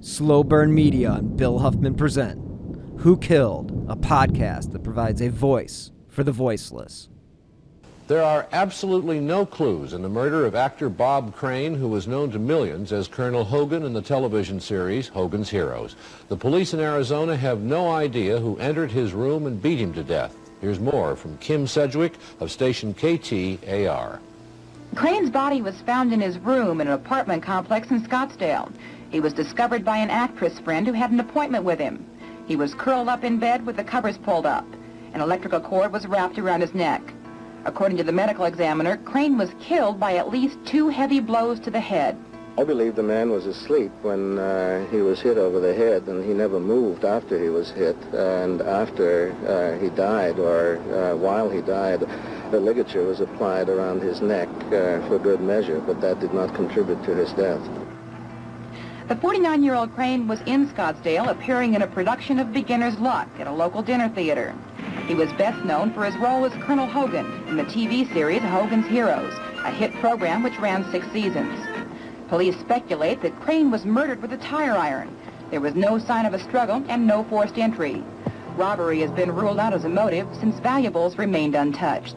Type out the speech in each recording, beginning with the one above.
Slow Burn Media and Bill Huffman present Who Killed?, a podcast that provides a voice for the voiceless. There are absolutely no clues in the murder of actor Bob Crane, who was known to millions as Colonel Hogan in the television series Hogan's Heroes. The police in Arizona have no idea who entered his room and beat him to death. Here's more from Kim Sedgwick of station KTAR. Crane's body was found in his room in an apartment complex in Scottsdale. He was discovered by an actress friend who had an appointment with him. He was curled up in bed with the covers pulled up. An electrical cord was wrapped around his neck. According to the medical examiner, Crane was killed by at least 2 heavy blows to the head. I believe the man was asleep when he was hit over the head, and he never moved after he was hit. And after he died, or while he died, the ligature was applied around his neck for good measure, but that did not contribute to his death. The 49-year-old Crane was in Scottsdale, appearing in a production of Beginner's Luck at a local dinner theater. He was best known for his role as Colonel Hogan in the TV series Hogan's Heroes, a hit program which ran 6 seasons. Police speculate that Crane was murdered with a tire iron. There was no sign of a struggle and no forced entry. Robbery has been ruled out as a motive since valuables remained untouched.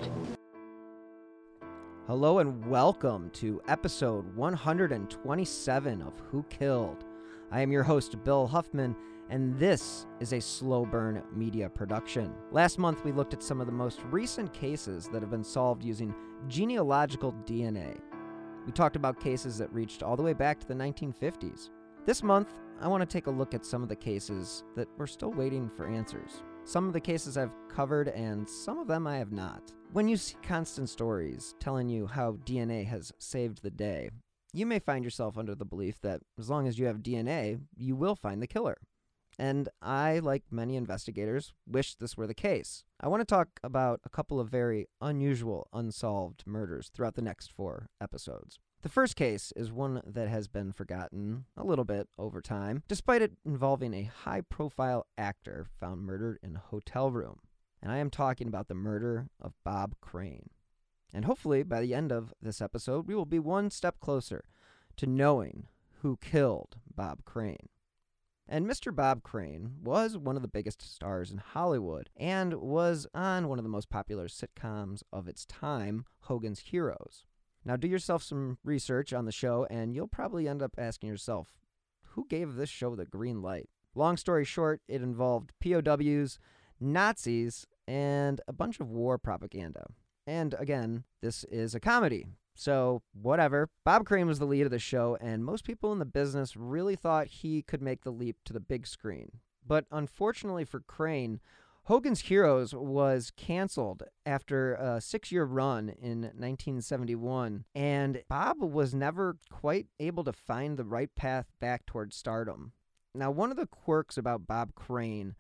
Hello and welcome to episode 127 of Who Killed? I am your host, Bill Huffman, and this is a Slow Burn Media production. Last month, we looked at some of the most recent cases that have been solved using genealogical DNA. We talked about cases that reached all the way back to the 1950s. This month, I want to take a look at some of the cases that we're still waiting for answers. Some of the cases I've covered and some of them I have not. When you see constant stories telling you how DNA has saved the day, you may find yourself under the belief that as long as you have DNA, you will find the killer. And I, like many investigators, wish this were the case. I want to talk about a couple of very unusual unsolved murders throughout the next 4 episodes. The first case is one that has been forgotten a little bit over time, despite it involving a high-profile actor found murdered in a hotel room. And I am talking about the murder of Bob Crane. And hopefully, by the end of this episode, we will be one step closer to knowing who killed Bob Crane. And Mr. Bob Crane was one of the biggest stars in Hollywood and was on one of the most popular sitcoms of its time, Hogan's Heroes. Now, do yourself some research on the show, and you'll probably end up asking yourself, who gave this show the green light? Long story short, it involved POWs, Nazis, and a bunch of war propaganda. And again, this is a comedy, so whatever. Bob Crane was the lead of the show, and most people in the business really thought he could make the leap to the big screen. But unfortunately for Crane, Hogan's Heroes was canceled after a 6-year run in 1971, and Bob was never quite able to find the right path back towards stardom. Now, one of the quirks about Bob Crane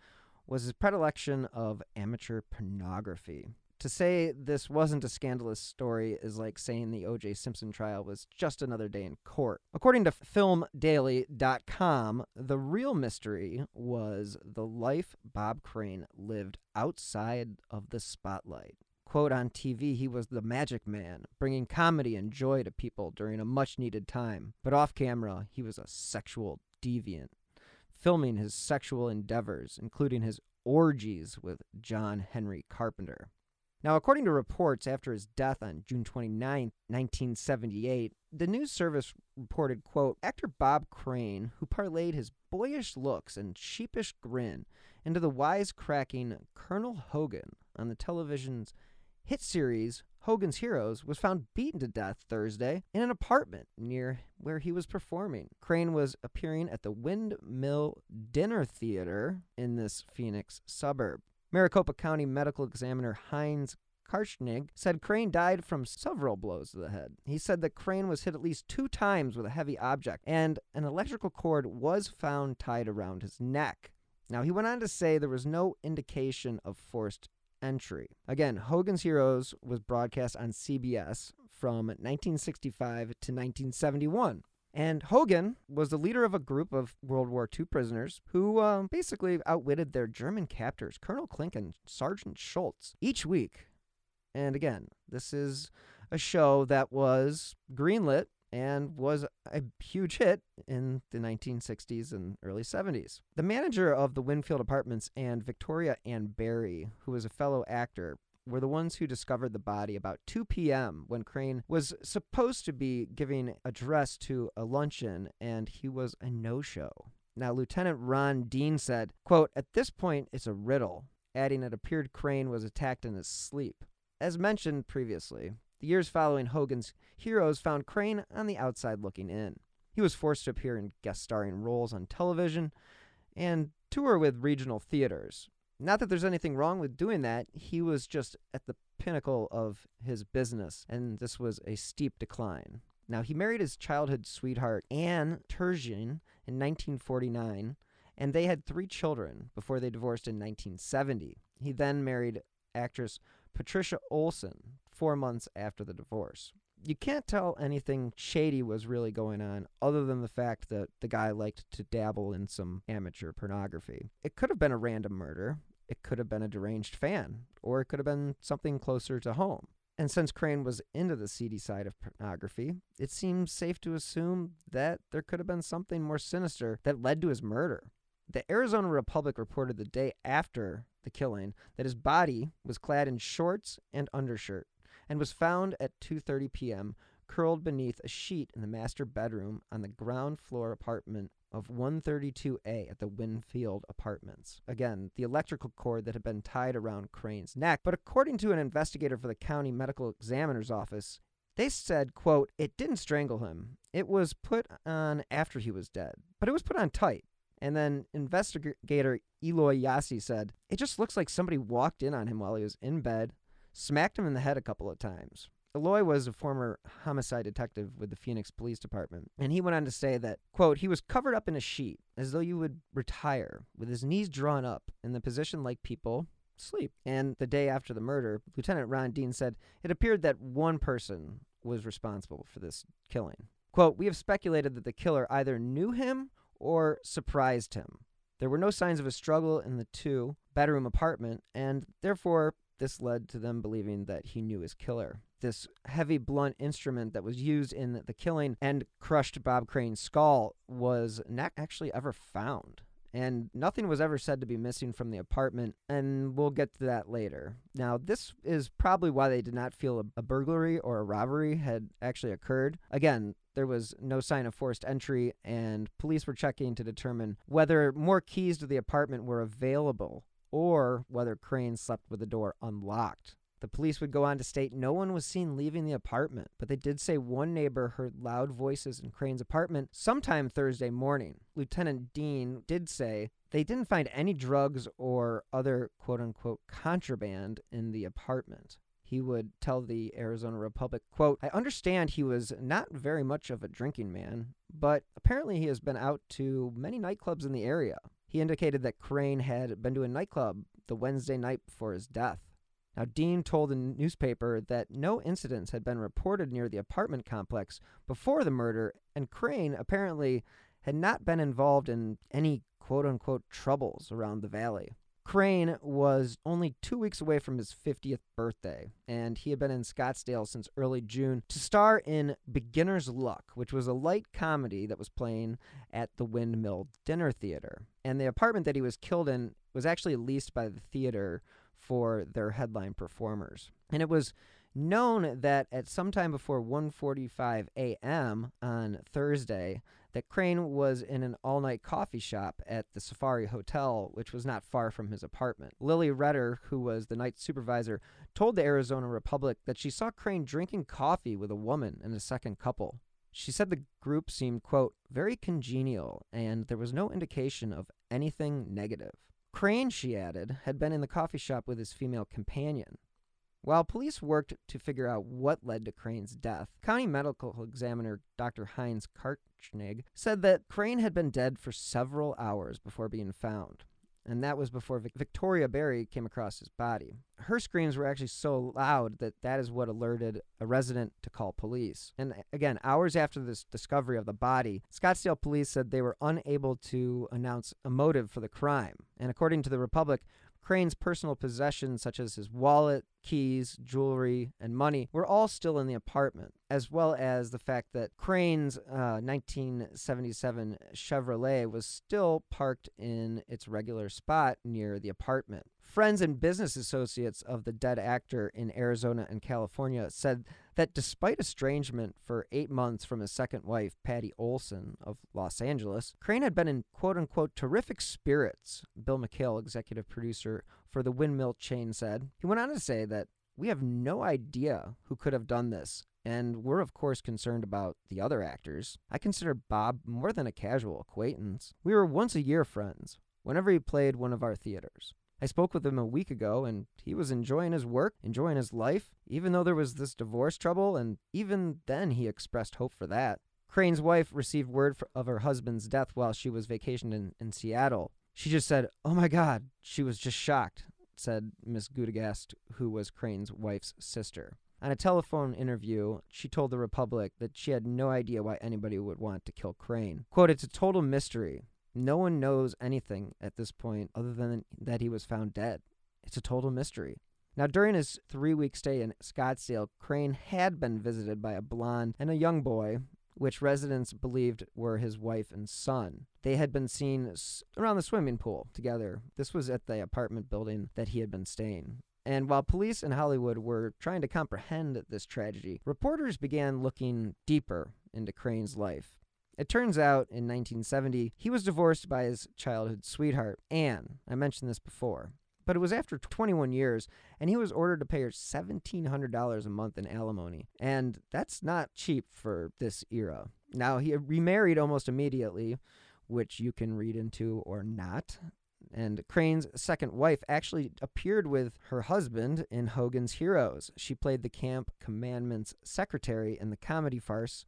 was his predilection of amateur pornography. To say this wasn't a scandalous story is like saying the O.J. Simpson trial was just another day in court. According to FilmDaily.com, the real mystery was the life Bob Crane lived outside of the spotlight. Quote, on TV, he was the magic man, bringing comedy and joy to people during a much-needed time. But off camera, he was a sexual deviant, filming his sexual endeavors, including his orgies with John Henry Carpenter. Now, according to reports, after his death on June 29, 1978, the news service reported, quote, actor Bob Crane, who parlayed his boyish looks and sheepish grin into the wisecracking Colonel Hogan on the television's hit series Hogan's Heroes, was found beaten to death Thursday in an apartment near where he was performing. Crane was appearing at the Windmill Dinner Theater in this Phoenix suburb. Maricopa County Medical Examiner Heinz Karschnig, said Crane died from several blows to the head. He said that Crane was hit at least 2 times with a heavy object, and an electrical cord was found tied around his neck. Now, he went on to say there was no indication of forced entry. Again, Hogan's Heroes was broadcast on CBS from 1965 to 1971. And Hogan was the leader of a group of World War II prisoners who basically outwitted their German captors, Colonel Klink and Sergeant Schultz, each week. And again, this is a show that was greenlit and was a huge hit in the 1960s and early 70s. The manager of the Winfield Apartments and Victoria Ann Berry, who was a fellow actor, were the ones who discovered the body about 2 p.m. when Crane was supposed to be giving an address to a luncheon, and he was a no-show. Now, Lieutenant Ron Dean said, quote, "At this point, it's a riddle," adding it appeared Crane was attacked in his sleep. As mentioned previously, the years following Hogan's Heroes found Crane on the outside looking in. He was forced to appear in guest-starring roles on television and tour with regional theaters. Not that there's anything wrong with doing that. He was just at the pinnacle of his business, and this was a steep decline. Now, he married his childhood sweetheart, Anne Terjean, in 1949, and they had 3 children before they divorced in 1970. He then married actress Patricia Olson 4 months after the divorce. You can't tell anything shady was really going on other than the fact that the guy liked to dabble in some amateur pornography. It could have been a random murder, it could have been a deranged fan, or it could have been something closer to home. And since Crane was into the seedy side of pornography, it seems safe to assume that there could have been something more sinister that led to his murder. The Arizona Republic reported the day after the killing that his body was clad in shorts and undershirt and was found at 2:30 p.m. curled beneath a sheet in the master bedroom on the ground floor apartment of 132A at the Winfield Apartments. Again, the electrical cord that had been tied around Crane's neck. But according to an investigator for the county medical examiner's office, they said, quote, "It didn't strangle him. It was put on after he was dead, but it was put on tight." And then investigator Eloy Yossi said, "It just looks like somebody walked in on him while he was in bed, smacked him in the head a couple of times." Eloy was a former homicide detective with the Phoenix Police Department, and he went on to say that, quote, "He was covered up in a sheet, as though you would retire, with his knees drawn up, in the position like people sleep." And the day after the murder, Lieutenant Ron Dean said, "It appeared that one person was responsible for this killing." Quote, "We have speculated that the killer either knew him or surprised him. There were no signs of a struggle in the 2-bedroom apartment, and therefore this led to them believing that he knew his killer." This heavy blunt instrument that was used in the killing and crushed Bob Crane's skull was not actually ever found, and nothing was ever said to be missing from the apartment, and we'll get to that later. Now, this is probably why they did not feel a burglary or a robbery had actually occurred. Again, there was no sign of forced entry, and police were checking to determine whether more keys to the apartment were available or whether Crane slept with the door unlocked. The police would go on to state no one was seen leaving the apartment, but they did say one neighbor heard loud voices in Crane's apartment sometime Thursday morning. Lieutenant Dean did say they didn't find any drugs or other quote-unquote contraband in the apartment. He would tell the Arizona Republic, quote, "I understand he was not very much of a drinking man, but apparently he has been out to many nightclubs in the area." He indicated that Crane had been to a nightclub the Wednesday night before his death. Now, Dean told the newspaper that no incidents had been reported near the apartment complex before the murder, and Crane apparently had not been involved in any quote-unquote troubles around the valley. Crane was only 2 weeks away from his 50th birthday, and he had been in Scottsdale since early June to star in Beginner's Luck, which was a light comedy that was playing at the Windmill Dinner Theater. And the apartment that he was killed in was actually leased by the theater for their headline performers. And it was known that at some time before 1:45 a.m. on Thursday, that Crane was in an all-night coffee shop at the Safari Hotel, which was not far from his apartment. Lily Redder, who was the night supervisor, told the Arizona Republic that she saw Crane drinking coffee with a woman and a second couple. She said the group seemed, quote, "very congenial," and there was no indication of anything negative. Crane, she added, had been in the coffee shop with his female companion. While police worked to figure out what led to Crane's death, County Medical Examiner Dr. Heinz Karschnig said that Crane had been dead for several hours before being found. And that was before Victoria Berry came across his body. Her screams were actually so loud that that is what alerted a resident to call police. And again, hours after this discovery of the body, Scottsdale police said they were unable to announce a motive for the crime. And according to the Republic, Crane's personal possessions, such as his wallet, keys, jewelry, and money, were all still in the apartment, as well as the fact that Crane's 1977 Chevrolet was still parked in its regular spot near the apartment. Friends and business associates of the dead actor in Arizona and California said that despite estrangement for 8 months from his second wife, Patty Olson of Los Angeles, Crane had been in quote-unquote terrific spirits, Bill McHale, executive producer for the Windmill chain, said. He went on to say that, "We have no idea who could have done this, and we're of course concerned about the other actors. I consider Bob more than a casual acquaintance. We were once-a-year friends, whenever he played one of our theaters. I spoke with him a week ago, and he was enjoying his work, enjoying his life, even though there was this divorce trouble, and even then he expressed hope for that." Crane's wife received word of her husband's death while she was vacationed in Seattle. She just said, "Oh my God," she was just shocked, said Miss Gutagast, who was Crane's wife's sister. On a telephone interview, she told the Republic that she had no idea why anybody would want to kill Crane. Quote, "It's a total mystery. No one knows anything at this point other than that he was found dead. It's a total mystery." Now, during his 3-week stay in Scottsdale, Crane had been visited by a blonde and a young boy, which residents believed were his wife and son. They had been seen around the swimming pool together. This was at the apartment building that he had been staying. And while police in Hollywood were trying to comprehend this tragedy, reporters began looking deeper into Crane's life. It turns out, in 1970, he was divorced by his childhood sweetheart, Anne. I mentioned this before. But it was after 21 years, and he was ordered to pay her $1,700 a month in alimony. And that's not cheap for this era. Now, he remarried almost immediately, which you can read into or not. And Crane's second wife actually appeared with her husband in Hogan's Heroes. She played the Camp Commandment's secretary in the comedy farce,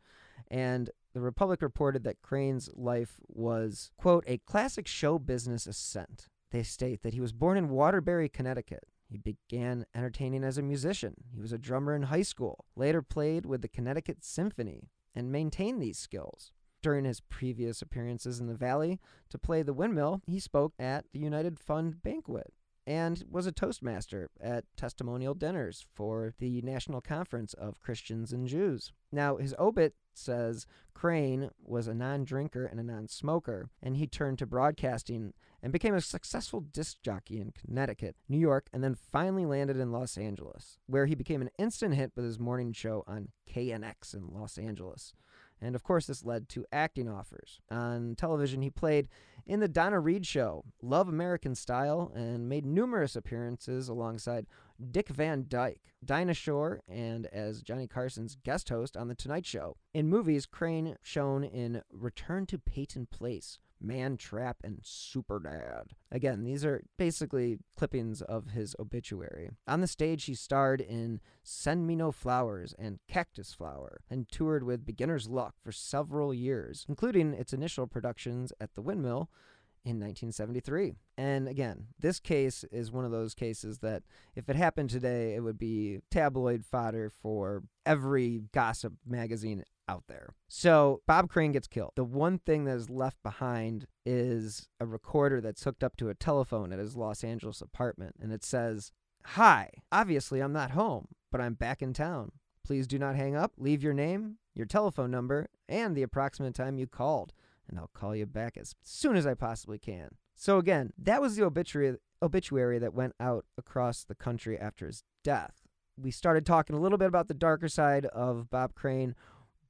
and the Republic reported that Crane's life was, quote, "a classic show business ascent." They state that he was born in Waterbury, Connecticut. He began entertaining as a musician. He was a drummer in high school, later played with the Connecticut Symphony, and maintained these skills. During his previous appearances in the Valley to play the Windmill, he spoke at the United Fund banquet and was a toastmaster at testimonial dinners for the National Conference of Christians and Jews. Now, his obit says Crane was a non-drinker and a non-smoker, and he turned to broadcasting and became a successful disc jockey in Connecticut, New York, and then finally landed in Los Angeles, where he became an instant hit with his morning show on KNX in Los Angeles. And, of course, this led to acting offers. On television, he played in The Donna Reed Show, Love American Style, and made numerous appearances alongside Dick Van Dyke, Dinah Shore, and as Johnny Carson's guest host on The Tonight Show. In movies, Crane shone in Return to Peyton Place, Man Trap, and Superdad. Again, these are basically clippings of his obituary. On the stage, he starred in Send Me No Flowers and Cactus Flower, and toured with Beginner's Luck for several years, including its initial productions at the Windmill in 1973. And again, this case is one of those cases that if it happened today, it would be tabloid fodder for every gossip magazine out there. So Bob Crane gets killed. The one thing that is left behind is a recorder that's hooked up to a telephone at his Los Angeles apartment, and it says, "Hi, obviously I'm not home, but I'm back in town. Please do not hang up. Leave your name, your telephone number, and the approximate time you called, and I'll call you back as soon as I possibly can." So again, that was the obituary that went out across the country after his death. We started talking a little bit about the darker side of Bob Crane,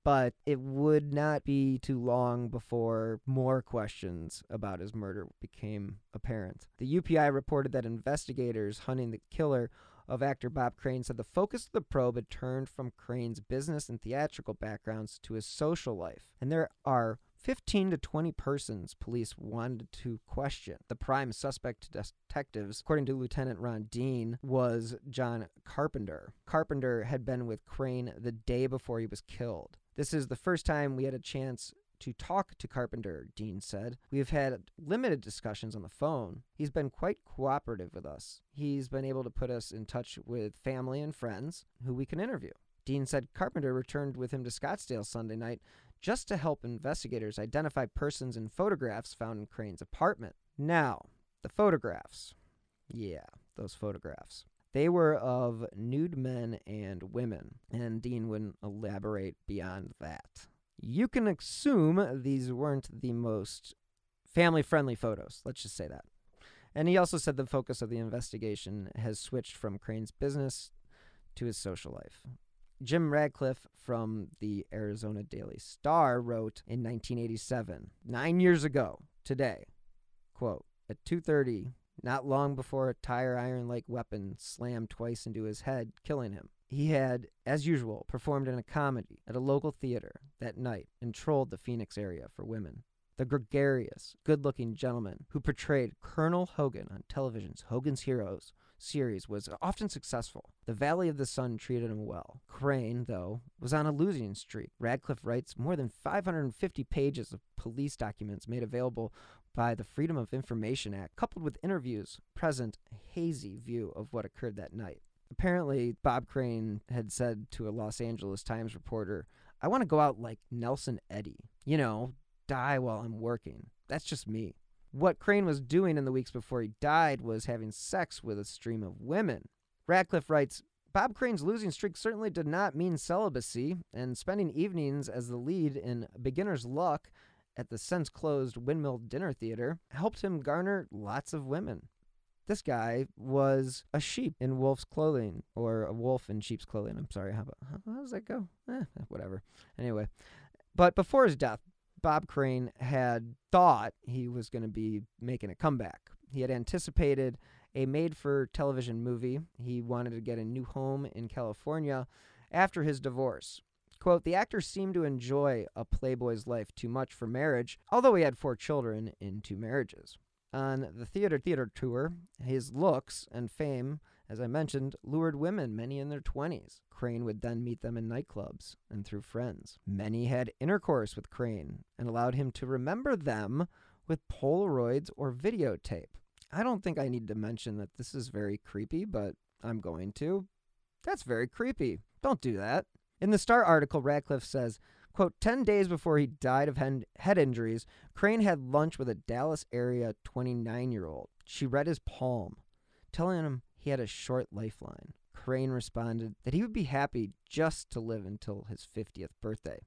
but it would not be too long before more questions about his murder became apparent. The UPI reported that investigators hunting the killer of actor Bob Crane said the focus of the probe had turned from Crane's business and theatrical backgrounds to his social life. And there are 15 to 20 persons police wanted to question. The prime suspect to detectives, according to Lieutenant Ron Dean, was John Carpenter. Carpenter had been with Crane the day before he was killed. This is the first time we had a chance to talk to Carpenter, Dean said. We've had limited discussions on the phone. He's been quite cooperative with us. He's been able to put us in touch with family and friends who we can interview. Dean said Carpenter returned with him to Scottsdale Sunday night just to help investigators identify persons and photographs found in Crane's apartment. Now, the photographs. Yeah, those photographs. They were of nude men and women, and Dean wouldn't elaborate beyond that. You can assume these weren't the most family-friendly photos. Let's just say that. And he also said the focus of the investigation has switched from Crane's business to his social life. Jim Radcliffe from the Arizona Daily Star wrote in 1987, 9 years ago today, quote, at 2:30, not long before a tire iron-like weapon slammed twice into his head, killing him. He had, as usual, performed in a comedy at a local theater that night and trolled the Phoenix area for women. The gregarious, good-looking gentleman who portrayed Colonel Hogan on television's Hogan's Heroes series was often successful. The Valley of the Sun treated him well. Crane, though, was on a losing streak. Radcliffe writes more than 550 pages of police documents made available by the Freedom of Information Act, coupled with interviews, present a hazy view of what occurred that night. Apparently, Bob Crane had said to a Los Angeles Times reporter, I want to go out like Nelson Eddy. You know, die while I'm working. That's just me. What Crane was doing in the weeks before he died was having sex with a stream of women. Radcliffe writes, Bob Crane's losing streak certainly did not mean celibacy, and spending evenings as the lead in Beginner's Luck at the since-closed Windmill Dinner Theater helped him garner lots of women. This guy was a sheep in wolf's clothing, or a wolf in sheep's clothing. I'm sorry, how does that go? Whatever. Anyway, but before his death, Bob Crane had thought he was going to be making a comeback. He had anticipated a made-for-television movie. He wanted to get a new home in California after his divorce. Quote, the actor seemed to enjoy a playboy's life too much for marriage, although he had 4 children in 2 marriages. On the theater tour, his looks and fame, as I mentioned, lured women, many in their 20s. Crane would then meet them in nightclubs and through friends. Many had intercourse with Crane and allowed him to remember them with Polaroids or videotape. I don't think I need to mention that this is very creepy, but I'm going to. That's very creepy. Don't do that. In the Star article, Radcliffe says, quote, 10 days before he died of head injuries, Crane had lunch with a Dallas-area 29-year-old. She read his palm, telling him he had a short lifeline. Crane responded that he would be happy just to live until his 50th birthday.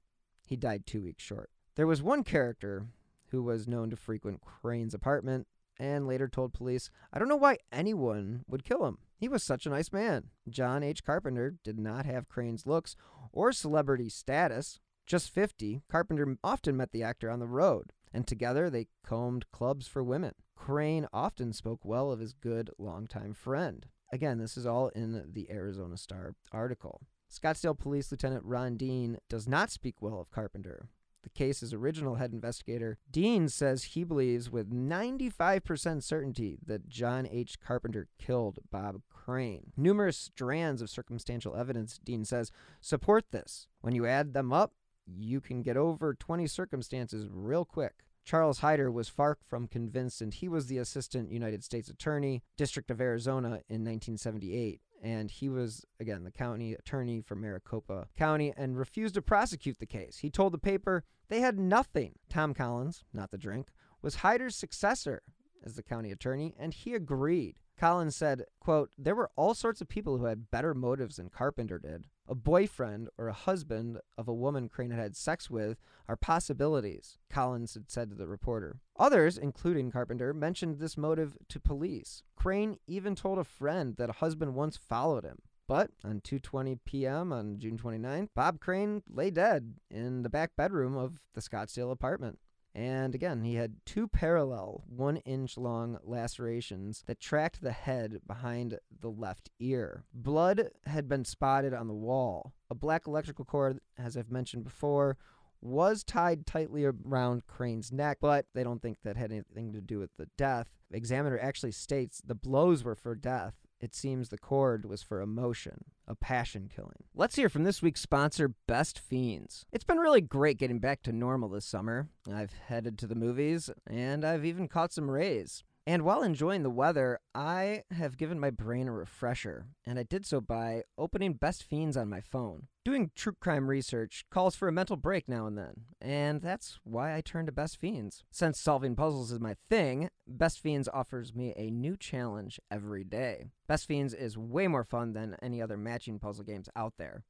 He died 2 weeks short. There was one character who was known to frequent Crane's apartment and later told police, I don't know why anyone would kill him. He was such a nice man. John H. Carpenter did not have Crane's looks or celebrity status. Just 50, Carpenter often met the actor on the road, and together they combed clubs for women. Crane often spoke well of his good longtime friend. Again, this is all in the Arizona Star article. Scottsdale Police Lieutenant Ron Dean does not speak well of Carpenter. The case's original head investigator, Dean, says he believes with 95% certainty that John H. Carpenter killed Bob Crane. Numerous strands of circumstantial evidence, Dean says, support this. When you add them up, you can get over 20 circumstances real quick. Charles Hyder was far from convinced, and he was the assistant United States attorney, District of Arizona, in 1978. And he was, again, the county attorney for Maricopa County and refused to prosecute the case. He told the paper they had nothing. Tom Collins, not the drink, was Hyder's successor as the county attorney, and he agreed. Collins said, quote, there were all sorts of people who had better motives than Carpenter did. A boyfriend or a husband of a woman Crane had sex with are possibilities, Collins had said to the reporter. Others, including Carpenter, mentioned this motive to police. Crane even told a friend that a husband once followed him. But on 2:20 p.m. on June 29th, Bob Crane lay dead in the back bedroom of the Scottsdale apartment. And again, he had 2 parallel, 1-inch-long lacerations that tracked the head behind the left ear. Blood had been spotted on the wall. A black electrical cord, as I've mentioned before, was tied tightly around Crane's neck, but they don't think that had anything to do with the death. The examiner actually states the blows were for death. It seems the cord was for emotion, a passion killing. Let's hear from this week's sponsor, Best Fiends. It's been really great getting back to normal this summer. I've headed to the movies, and I've even caught some rays. And while enjoying the weather, I have given my brain a refresher, and I did so by opening Best Fiends on my phone. Doing true crime research calls for a mental break now and then, and that's why I turn to Best Fiends. Since solving puzzles is my thing, Best Fiends offers me a new challenge every day. Best Fiends is way more fun than any other matching puzzle games out there.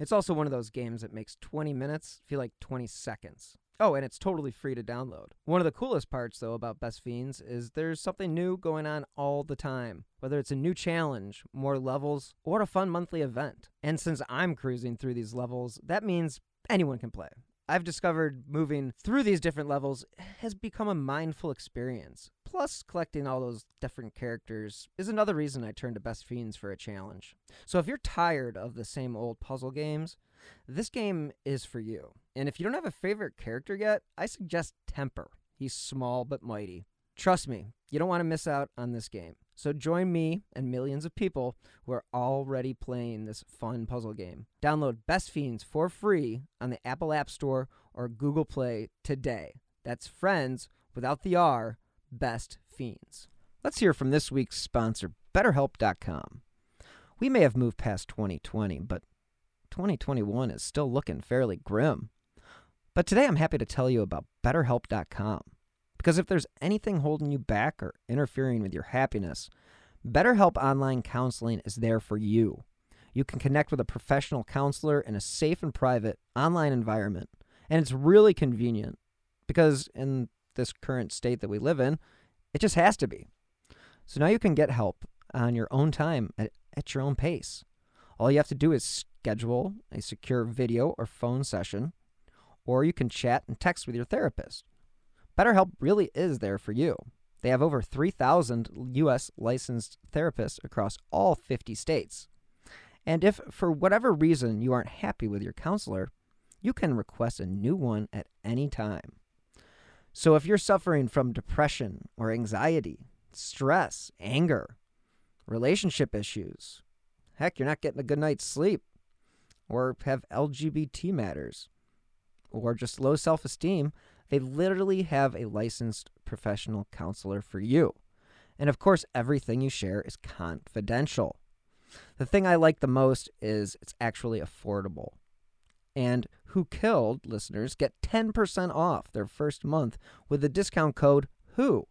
It's also one of those games that makes 20 minutes feel like 20 seconds. Oh, and it's totally free to download. One of the coolest parts, though, about Best Fiends is there's something new going on all the time, whether it's a new challenge, more levels, or a fun monthly event. And since I'm cruising through these levels, that means anyone can play. I've discovered moving through these different levels has become a mindful experience. Plus, collecting all those different characters is another reason I turn to Best Fiends for a challenge. So if you're tired of the same old puzzle games, this game is for you. And if you don't have a favorite character yet, I suggest Temper. He's small but mighty. Trust me, you don't want to miss out on this game. So join me and millions of people who are already playing this fun puzzle game. Download Best Fiends for free on the Apple App Store or Google Play today. That's friends without the R, Best Fiends. Let's hear from this week's sponsor, BetterHelp.com. We may have moved past 2020, but 2021 is still looking fairly grim. But today I'm happy to tell you about BetterHelp.com. Because if there's anything holding you back or interfering with your happiness, BetterHelp Online Counseling is there for you. You can connect with a professional counselor in a safe and private online environment. And it's really convenient because in this current state that we live in, it just has to be. So now you can get help on your own time at your own pace. All you have to do is schedule a secure video or phone session, or you can chat and text with your therapist. BetterHelp really is there for you. They have over 3,000 U.S. licensed therapists across all 50 states. And if for whatever reason you aren't happy with your counselor, you can request a new one at any time. So if you're suffering from depression or anxiety, stress, anger, relationship issues, heck, you're not getting a good night's sleep, or have LGBT matters, or just low self-esteem, they literally have a licensed professional counselor for you. And of course, everything you share is confidential. The thing I like the most is it's actually affordable. And Who Killed listeners get 10% off their first month with the discount code WHO.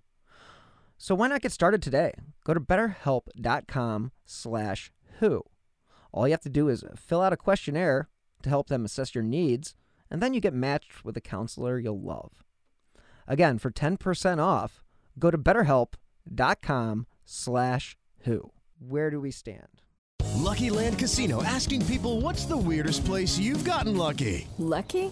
So why not get started today? Go to betterhelp.com/WHO. All you have to do is fill out a questionnaire to help them assess your needs, and then you get matched with a counselor you'll love. Again, for 10% off, go to betterhelp.com/who. Where do we stand? Lucky Land Casino, asking people, what's the weirdest place you've gotten lucky? Lucky?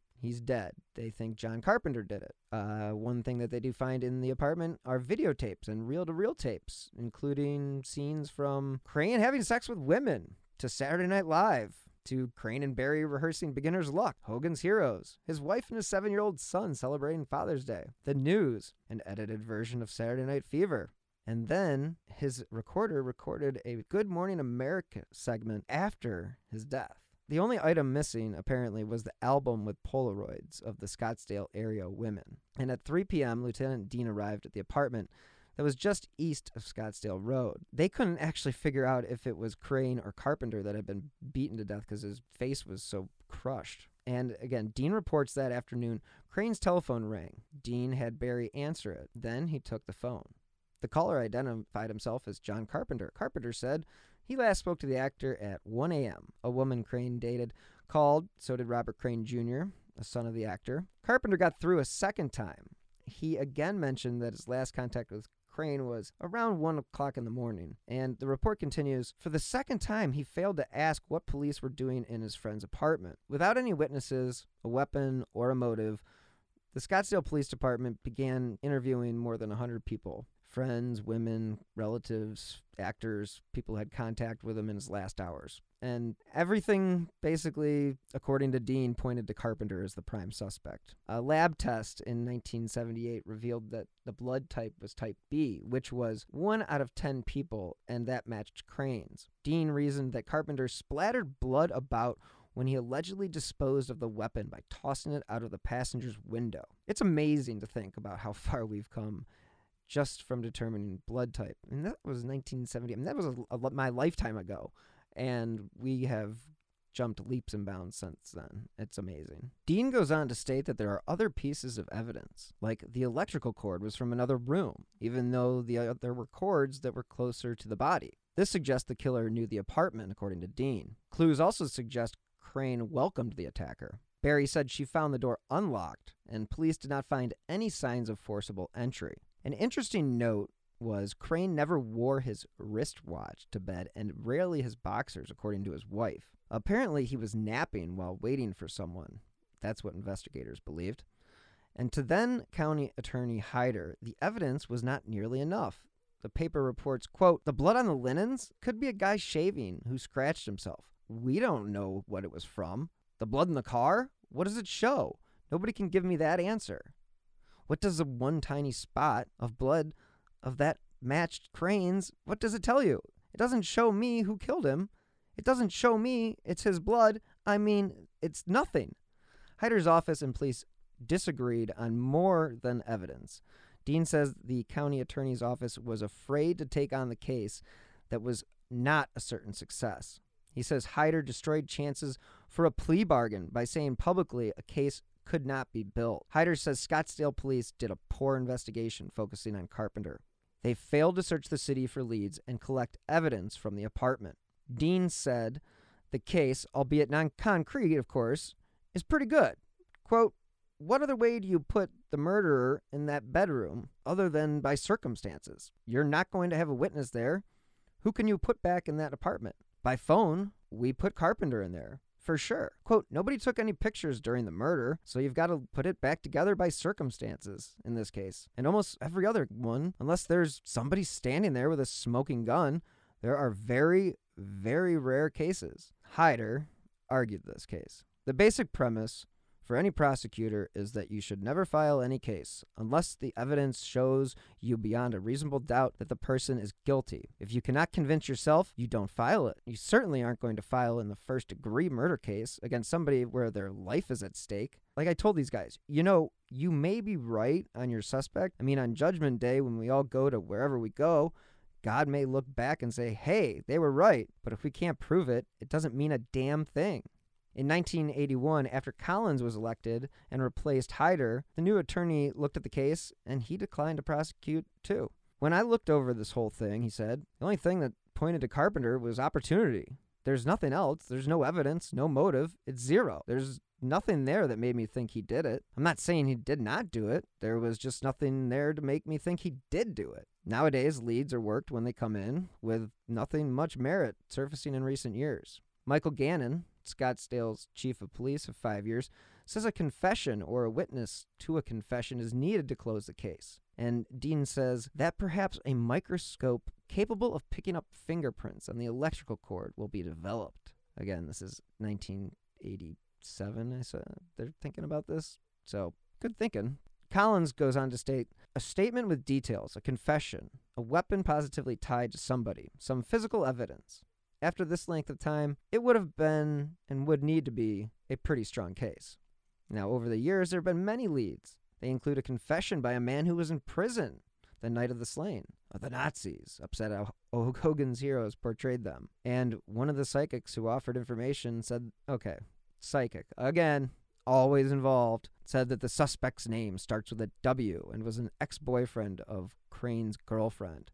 He's dead. They think John Carpenter did it. One thing that they do find in the apartment are videotapes and reel-to-reel tapes, including scenes from Crane having sex with women, to Saturday Night Live, to Crane and Berry rehearsing Beginner's Luck, Hogan's Heroes, his wife and his 7-year-old son celebrating Father's Day, the news, an edited version of Saturday Night Fever. And then his recorder recorded a Good Morning America segment after his death. The only item missing, apparently, was the album with Polaroids of the Scottsdale area women. And at 3 p.m., Lieutenant Dean arrived at the apartment that was just east of Scottsdale Road. They couldn't actually figure out if it was Crane or Carpenter that had been beaten to death because his face was so crushed. And again, Dean reports that afternoon, Crane's telephone rang. Dean had Berry answer it. Then he took the phone. The caller identified himself as John Carpenter. Carpenter said he last spoke to the actor at 1 a.m. A woman Crane dated called, so did Robert Crane Jr., a son of the actor. Carpenter got through a second time. He again mentioned that his last contact with Crane was around 1 o'clock in the morning, and the report continues, for the second time, he failed to ask what police were doing in his friend's apartment. Without any witnesses, a weapon, or a motive, the Scottsdale Police Department began interviewing more than 100 people. Friends, women, relatives, actors, people had contact with him in his last hours. And everything, basically, according to Dean, pointed to Carpenter as the prime suspect. A lab test in 1978 revealed that the blood type was type B, which was 1 out of 10 people, and that matched Crane's. Dean reasoned that Carpenter splattered blood about when he allegedly disposed of the weapon by tossing it out of the passenger's window. It's amazing to think about how far we've come just from determining blood type. And that was 1970. I mean, that was my lifetime ago. And we have jumped leaps and bounds since then. It's amazing. Dean goes on to state that there are other pieces of evidence, like the electrical cord was from another room, even though there were cords that were closer to the body. This suggests the killer knew the apartment, according to Dean. Clues also suggest Crane welcomed the attacker. Berry said she found the door unlocked, and police did not find any signs of forcible entry. An interesting note was Crane never wore his wristwatch to bed and rarely his boxers, according to his wife. Apparently, he was napping while waiting for someone. That's what investigators believed. And to then County Attorney Hyder, the evidence was not nearly enough. The paper reports, quote, "The blood on the linens could be a guy shaving who scratched himself. We don't know what it was from. The blood in the car? What does it show? Nobody can give me that answer. What does the one tiny spot of blood of that matched Crane's, what does it tell you? It doesn't show me who killed him. It doesn't show me it's his blood. I mean, it's nothing." Hyder's office and police disagreed on more than evidence. Dean says the county attorney's office was afraid to take on the case that was not a certain success. He says Hyder destroyed chances for a plea bargain by saying publicly a case could not be built. Hyder says Scottsdale police did a poor investigation focusing on Carpenter. They failed to search the city for leads and collect evidence from the apartment. Dean said the case, albeit non-concrete, of course, is pretty good. Quote, "What other way do you put the murderer in that bedroom other than by circumstances? You're not going to have a witness there. Who can you put back in that apartment? By phone, we put Carpenter in there, for sure. Quote, nobody took any pictures during the murder, so you've got to put it back together by circumstances in this case. And almost every other one, unless there's somebody standing there with a smoking gun, there are very, very rare cases." Hyder argued this case. The basic premise for any prosecutor is that you should never file any case unless the evidence shows you beyond a reasonable doubt that the person is guilty. If you cannot convince yourself, you don't file it. You certainly aren't going to file in the first-degree murder case against somebody where their life is at stake. Like I told these guys, you may be right on your suspect. I mean, on Judgment Day, when we all go to wherever we go, God may look back and say, hey, they were right. But if we can't prove it, it doesn't mean a damn thing. In 1981, after Collins was elected and replaced Hyder, the new attorney looked at the case, and he declined to prosecute, too. "When I looked over this whole thing," he said, "the only thing that pointed to Carpenter was opportunity. There's nothing else. There's no evidence, no motive. It's zero. There's nothing there that made me think he did it. I'm not saying he did not do it. There was just nothing there to make me think he did do it." Nowadays, leads are worked when they come in, with nothing much merit surfacing in recent years. Michael Gannon, Scottsdale's chief of police of 5 years, says a confession or a witness to a confession is needed to close the case. And Dean says that perhaps a microscope capable of picking up fingerprints on the electrical cord will be developed. Again, this is 1987, I said. They're thinking about this, so good thinking. Collins goes on to state, "A statement with details, a confession, a weapon positively tied to somebody, some physical evidence. After this length of time, it would have been, and would need to be, a pretty strong case." Now, over the years, there have been many leads. They include a confession by a man who was in prison the night of the slaying of the Nazis, upset how Hogan's Heroes portrayed them. And one of the psychics who offered information said, okay, psychic, again, always involved, said that the suspect's name starts with a W and was an ex-boyfriend of Crane's girlfriend.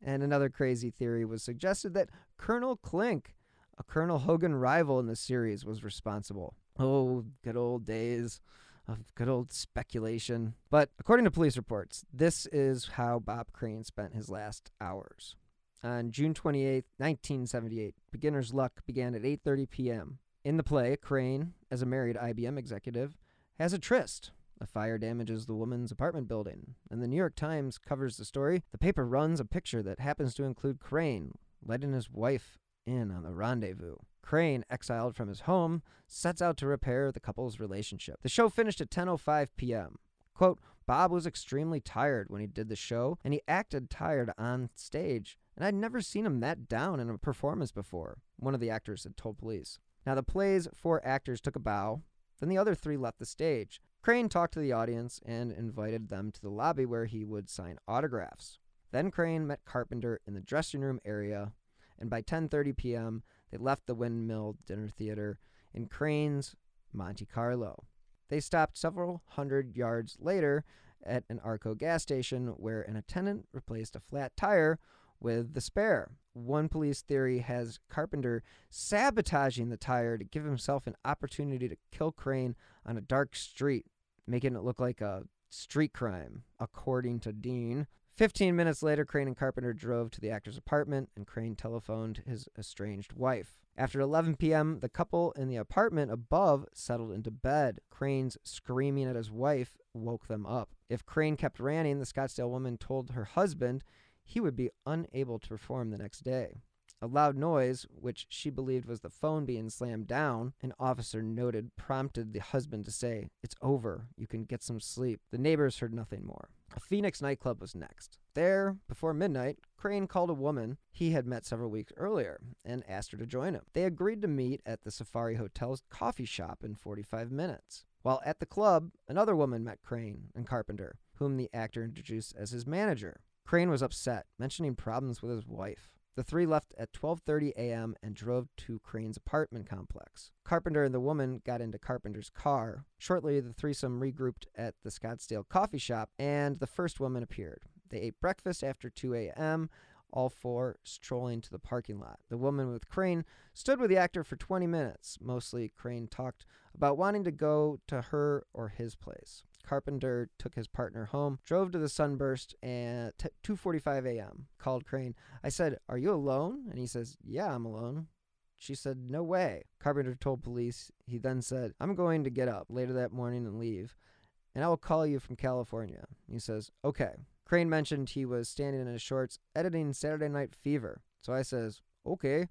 And another crazy theory was suggested that Colonel Klink, a Colonel Hogan rival in the series, was responsible. Oh, good old days of good old speculation. But according to police reports, this is how Bob Crane spent his last hours. On June 28, 1978, Beginner's Luck began at 8:30 p.m. In the play, Crane, as a married IBM executive, has a tryst. A fire damages the woman's apartment building, and the New York Times covers the story. The paper runs a picture that happens to include Crane letting his wife in on the rendezvous. Crane, exiled from his home, sets out to repair the couple's relationship. The show finished at 10:05 p.m. Quote, Bob was extremely tired when he did the show, and he acted tired on stage, and I'd never seen him that down in a performance before, one of the actors had told police. Now, the play's 4 actors took a bow, then the other 3 left the stage. Crane talked to the audience and invited them to the lobby where he would sign autographs. Then Crane met Carpenter in the dressing room area, and by 10:30 p.m., they left the Windmill Dinner Theater in Crane's Monte Carlo. They stopped several hundred yards later at an Arco gas station where an attendant replaced a flat tire with the spare. One police theory has Carpenter sabotaging the tire to give himself an opportunity to kill Crane on a dark street, making it look like a street crime, according to Dean. 15 minutes later, Crane and Carpenter drove to the actor's apartment, and Crane telephoned his estranged wife. After 11 p.m., the couple in the apartment above settled into bed. Crane's screaming at his wife woke them up. If Crane kept ranting, the Scottsdale woman told her husband he would be unable to perform the next day. A loud noise, which she believed was the phone being slammed down, an officer noted, prompted the husband to say, "It's over. You can get some sleep." The neighbors heard nothing more. A Phoenix nightclub was next. There, before midnight, Crane called a woman he had met several weeks earlier and asked her to join him. They agreed to meet at the Safari Hotel's coffee shop in 45 minutes. While at the club, another woman met Crane and Carpenter, whom the actor introduced as his manager. Crane was upset, mentioning problems with his wife. The 3 left at 12:30 a.m. and drove to Crane's apartment complex. Carpenter and the woman got into Carpenter's car. Shortly, the threesome regrouped at the Scottsdale coffee shop, and the first woman appeared. They ate breakfast after 2 a.m., all 4 strolling to the parking lot. The woman with Crane stood with the actor for 20 minutes. Mostly, Crane talked about wanting to go to her or his place. Carpenter took his partner home, drove to the Sunburst at 2:45 a.m., called Crane. I said, "Are you alone?" And he says, "Yeah, I'm alone." She said, "No way." Carpenter told police. He then said, "I'm going to get up later that morning and leave, and I will call you from California." He says, "Okay." Crane mentioned he was standing in his shorts editing Saturday Night Fever. So I says, "Okay,"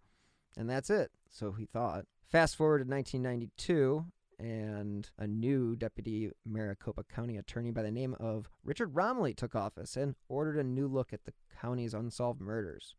and that's it. So he thought. Fast forward to 1992, and a new deputy Maricopa County attorney by the name of Richard Romley took office and ordered a new look at the county's unsolved murders.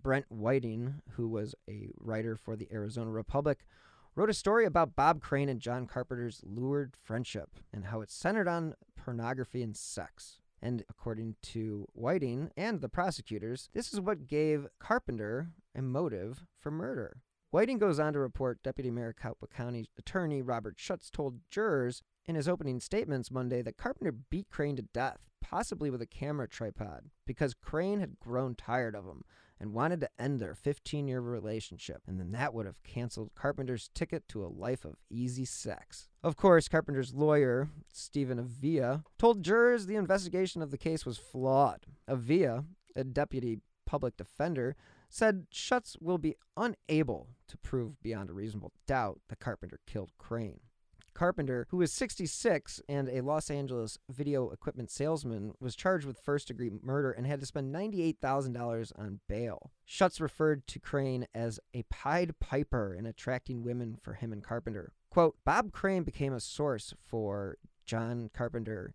Brent Whiting, who was a writer for the Arizona Republic, wrote a story about Bob Crane and John Carpenter's lurid friendship and how it centered on pornography and sex. And according to Whiting and the prosecutors, this is what gave Carpenter a motive for murder. Whiting goes on to report Deputy Maricopa County Attorney Robert Schutz told jurors in his opening statements Monday that Carpenter beat Crane to death, possibly with a camera tripod, because Crane had grown tired of him and wanted to end their 15-year relationship, and then that would have canceled Carpenter's ticket to a life of easy sex. Of course, Carpenter's lawyer, Stephen Avia, told jurors the investigation of the case was flawed. Avia, a deputy public defender, said Schutz will be unable to prove beyond a reasonable doubt that Carpenter killed Crane. Carpenter, who was 66 and a Los Angeles video equipment salesman, was charged with first-degree murder and had to spend $98,000 on bail. Schutz referred to Crane as a Pied Piper in attracting women for him and Carpenter. Quote, Bob Crane became a source for John Carpenter,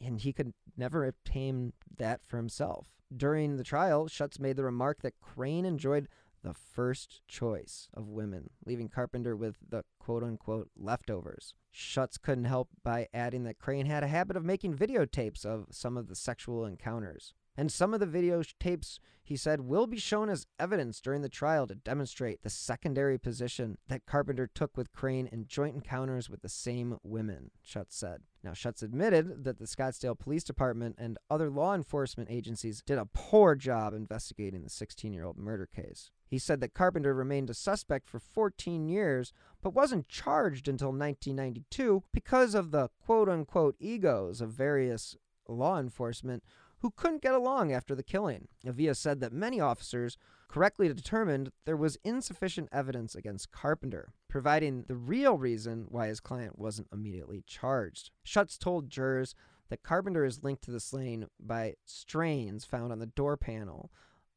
and he could never obtain that for himself. During the trial, Schutz made the remark that Crane enjoyed the first choice of women, leaving Carpenter with the quote-unquote leftovers. Schutz couldn't help by adding that Crane had a habit of making videotapes of some of the sexual encounters. And some of the videotapes, he said, will be shown as evidence during the trial to demonstrate the secondary position that Carpenter took with Crane in joint encounters with the same women, Schutz said. Now, Schutz admitted that the Scottsdale Police Department and other law enforcement agencies did a poor job investigating the 16-year-old murder case. He said that Carpenter remained a suspect for 14 years, but wasn't charged until 1992 because of the quote-unquote egos of various law enforcement who couldn't get along after the killing. Avia said that many officers correctly determined there was insufficient evidence against Carpenter, providing the real reason why his client wasn't immediately charged. Schutz told jurors that Carpenter is linked to the slaying by strains found on the door panel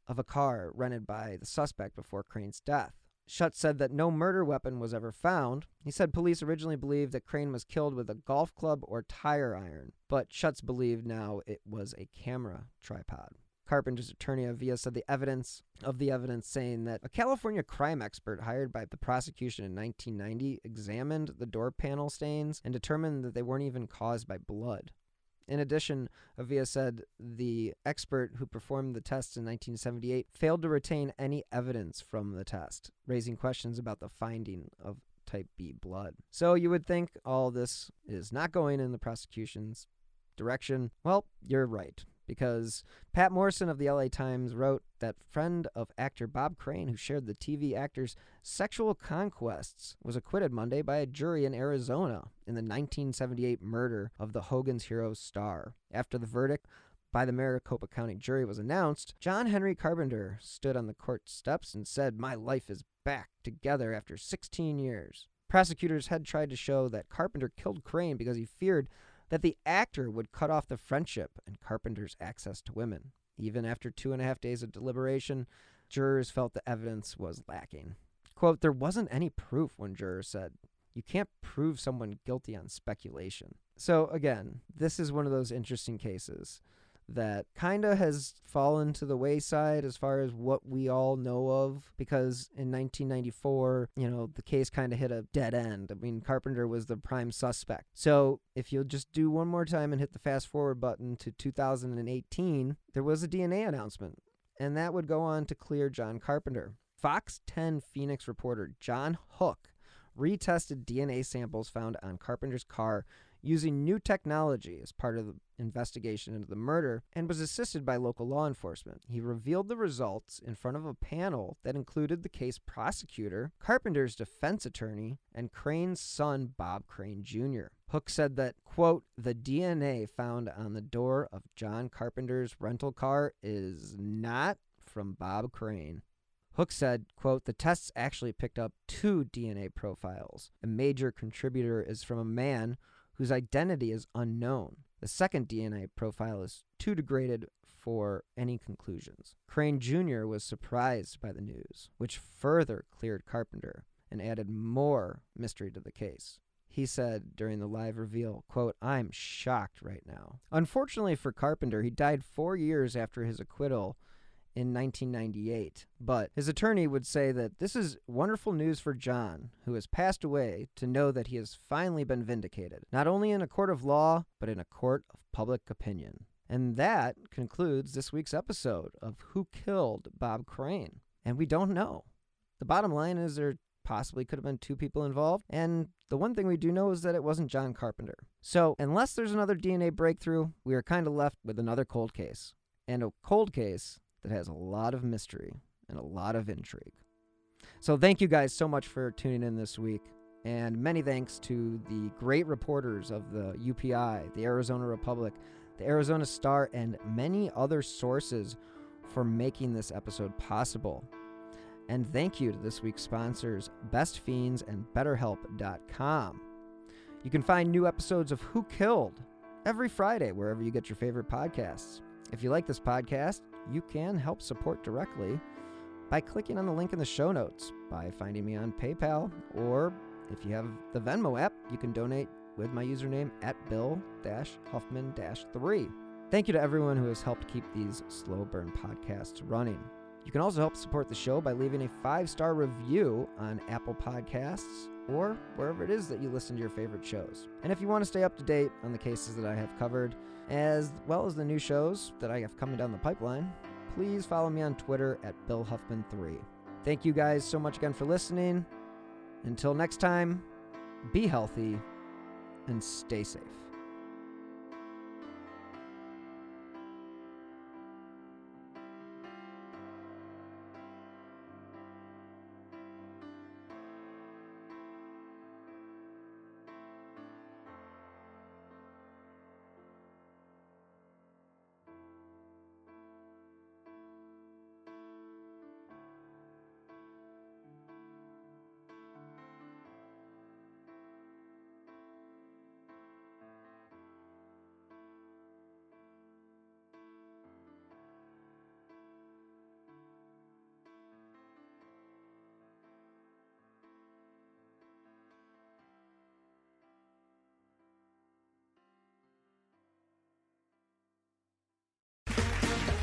of a car rented by the suspect before Crane's death. Schutz said that no murder weapon was ever found. He said police originally believed that Crane was killed with a golf club or tire iron, but Schutz believed now it was a camera tripod. Carpenter's attorney, Avia, said the evidence saying that a California crime expert hired by the prosecution in 1990 examined the door panel stains and determined that they weren't even caused by blood. In addition, Avia said the expert who performed the test in 1978 failed to retain any evidence from the test, raising questions about the finding of type B blood. So you would think all this is not going in the prosecution's direction. Well, you're right, because Pat Morrison of the LA Times wrote that friend of actor Bob Crane, who shared the TV actor's sexual conquests, was acquitted Monday by a jury in Arizona in the 1978 murder of the Hogan's Heroes star. After the verdict by the Maricopa County jury was announced, John Henry Carpenter stood on the court steps and said, "My life is back together after 16 years." Prosecutors had tried to show that Carpenter killed Crane because he feared that the actor would cut off the friendship and Carpenter's access to women. Even after 2.5 days of deliberation, jurors felt the evidence was lacking. Quote, "There wasn't any proof," one juror said. "You can't prove someone guilty on speculation." So again, this is one of those interesting cases that kind of has fallen to the wayside as far as what we all know of, because in 1994, the case kind of hit a dead end. I mean, Carpenter was the prime suspect. So if you'll just do one more time and hit the fast forward button to 2018, there was a DNA announcement, and that would go on to clear John Carpenter. Fox 10 Phoenix reporter John Hook retested DNA samples found on Carpenter's car using new technology as part of the investigation into the murder, and was assisted by local law enforcement. He revealed the results in front of a panel that included the case prosecutor, Carpenter's defense attorney, and Crane's son, Bob Crane Jr. Hook said that, quote, "The DNA found on the door of John Carpenter's rental car is not from Bob Crane." Hook said, quote, "The tests actually picked up 2 DNA profiles. A major contributor is from a man whose identity is unknown. The second DNA profile is too degraded for any conclusions." Crane Jr. was surprised by the news, which further cleared Carpenter and added more mystery to the case. He said during the live reveal, quote, "I'm shocked right now." Unfortunately for Carpenter, he died 4 years after his acquittal in 1998, but his attorney would say that this is wonderful news for John, who has passed away, to know that he has finally been vindicated, not only in a court of law, but in a court of public opinion. And that concludes this week's episode of Who Killed Bob Crane? And we don't know. The bottom line is there possibly could have been 2 people involved, and the one thing we do know is that it wasn't John Carpenter. So unless there's another DNA breakthrough, we are kind of left with another cold case, and a cold case that has a lot of mystery and a lot of intrigue. So thank you guys so much for tuning in this week, and many thanks to the great reporters of the UPI, the Arizona Republic, the Arizona Star, and many other sources for making this episode possible. And thank you to this week's sponsors, Best Fiends and BetterHelp.com. You can find new episodes of Who Killed every Friday wherever you get your favorite podcasts. If you like this podcast, you can help support directly by clicking on the link in the show notes, by finding me on PayPal, or if you have the Venmo app, you can donate with my username @Bill-Huffman-3. Thank you to everyone who has helped keep these Slow Burn podcasts running. You can also help support the show by leaving a 5-star review on Apple Podcasts or wherever it is that you listen to your favorite shows. And if you want to stay up to date on the cases that I have covered, as well as the new shows that I have coming down the pipeline, please follow me on Twitter @BillHuffman3. Thank you guys so much again for listening. Until next time, be healthy and stay safe.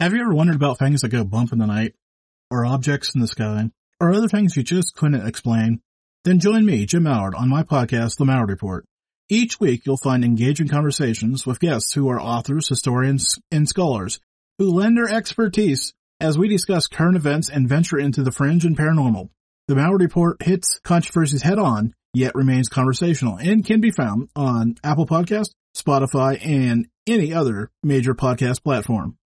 Have you ever wondered about things that go bump in the night, or objects in the sky, or other things you just couldn't explain? Then join me, Jim Mallard, on my podcast, The Mallard Report. Each week, you'll find engaging conversations with guests who are authors, historians, and scholars who lend their expertise as we discuss current events and venture into the fringe and paranormal. The Mallard Report hits controversies head-on, yet remains conversational, and can be found on Apple Podcasts, Spotify, and any other major podcast platform.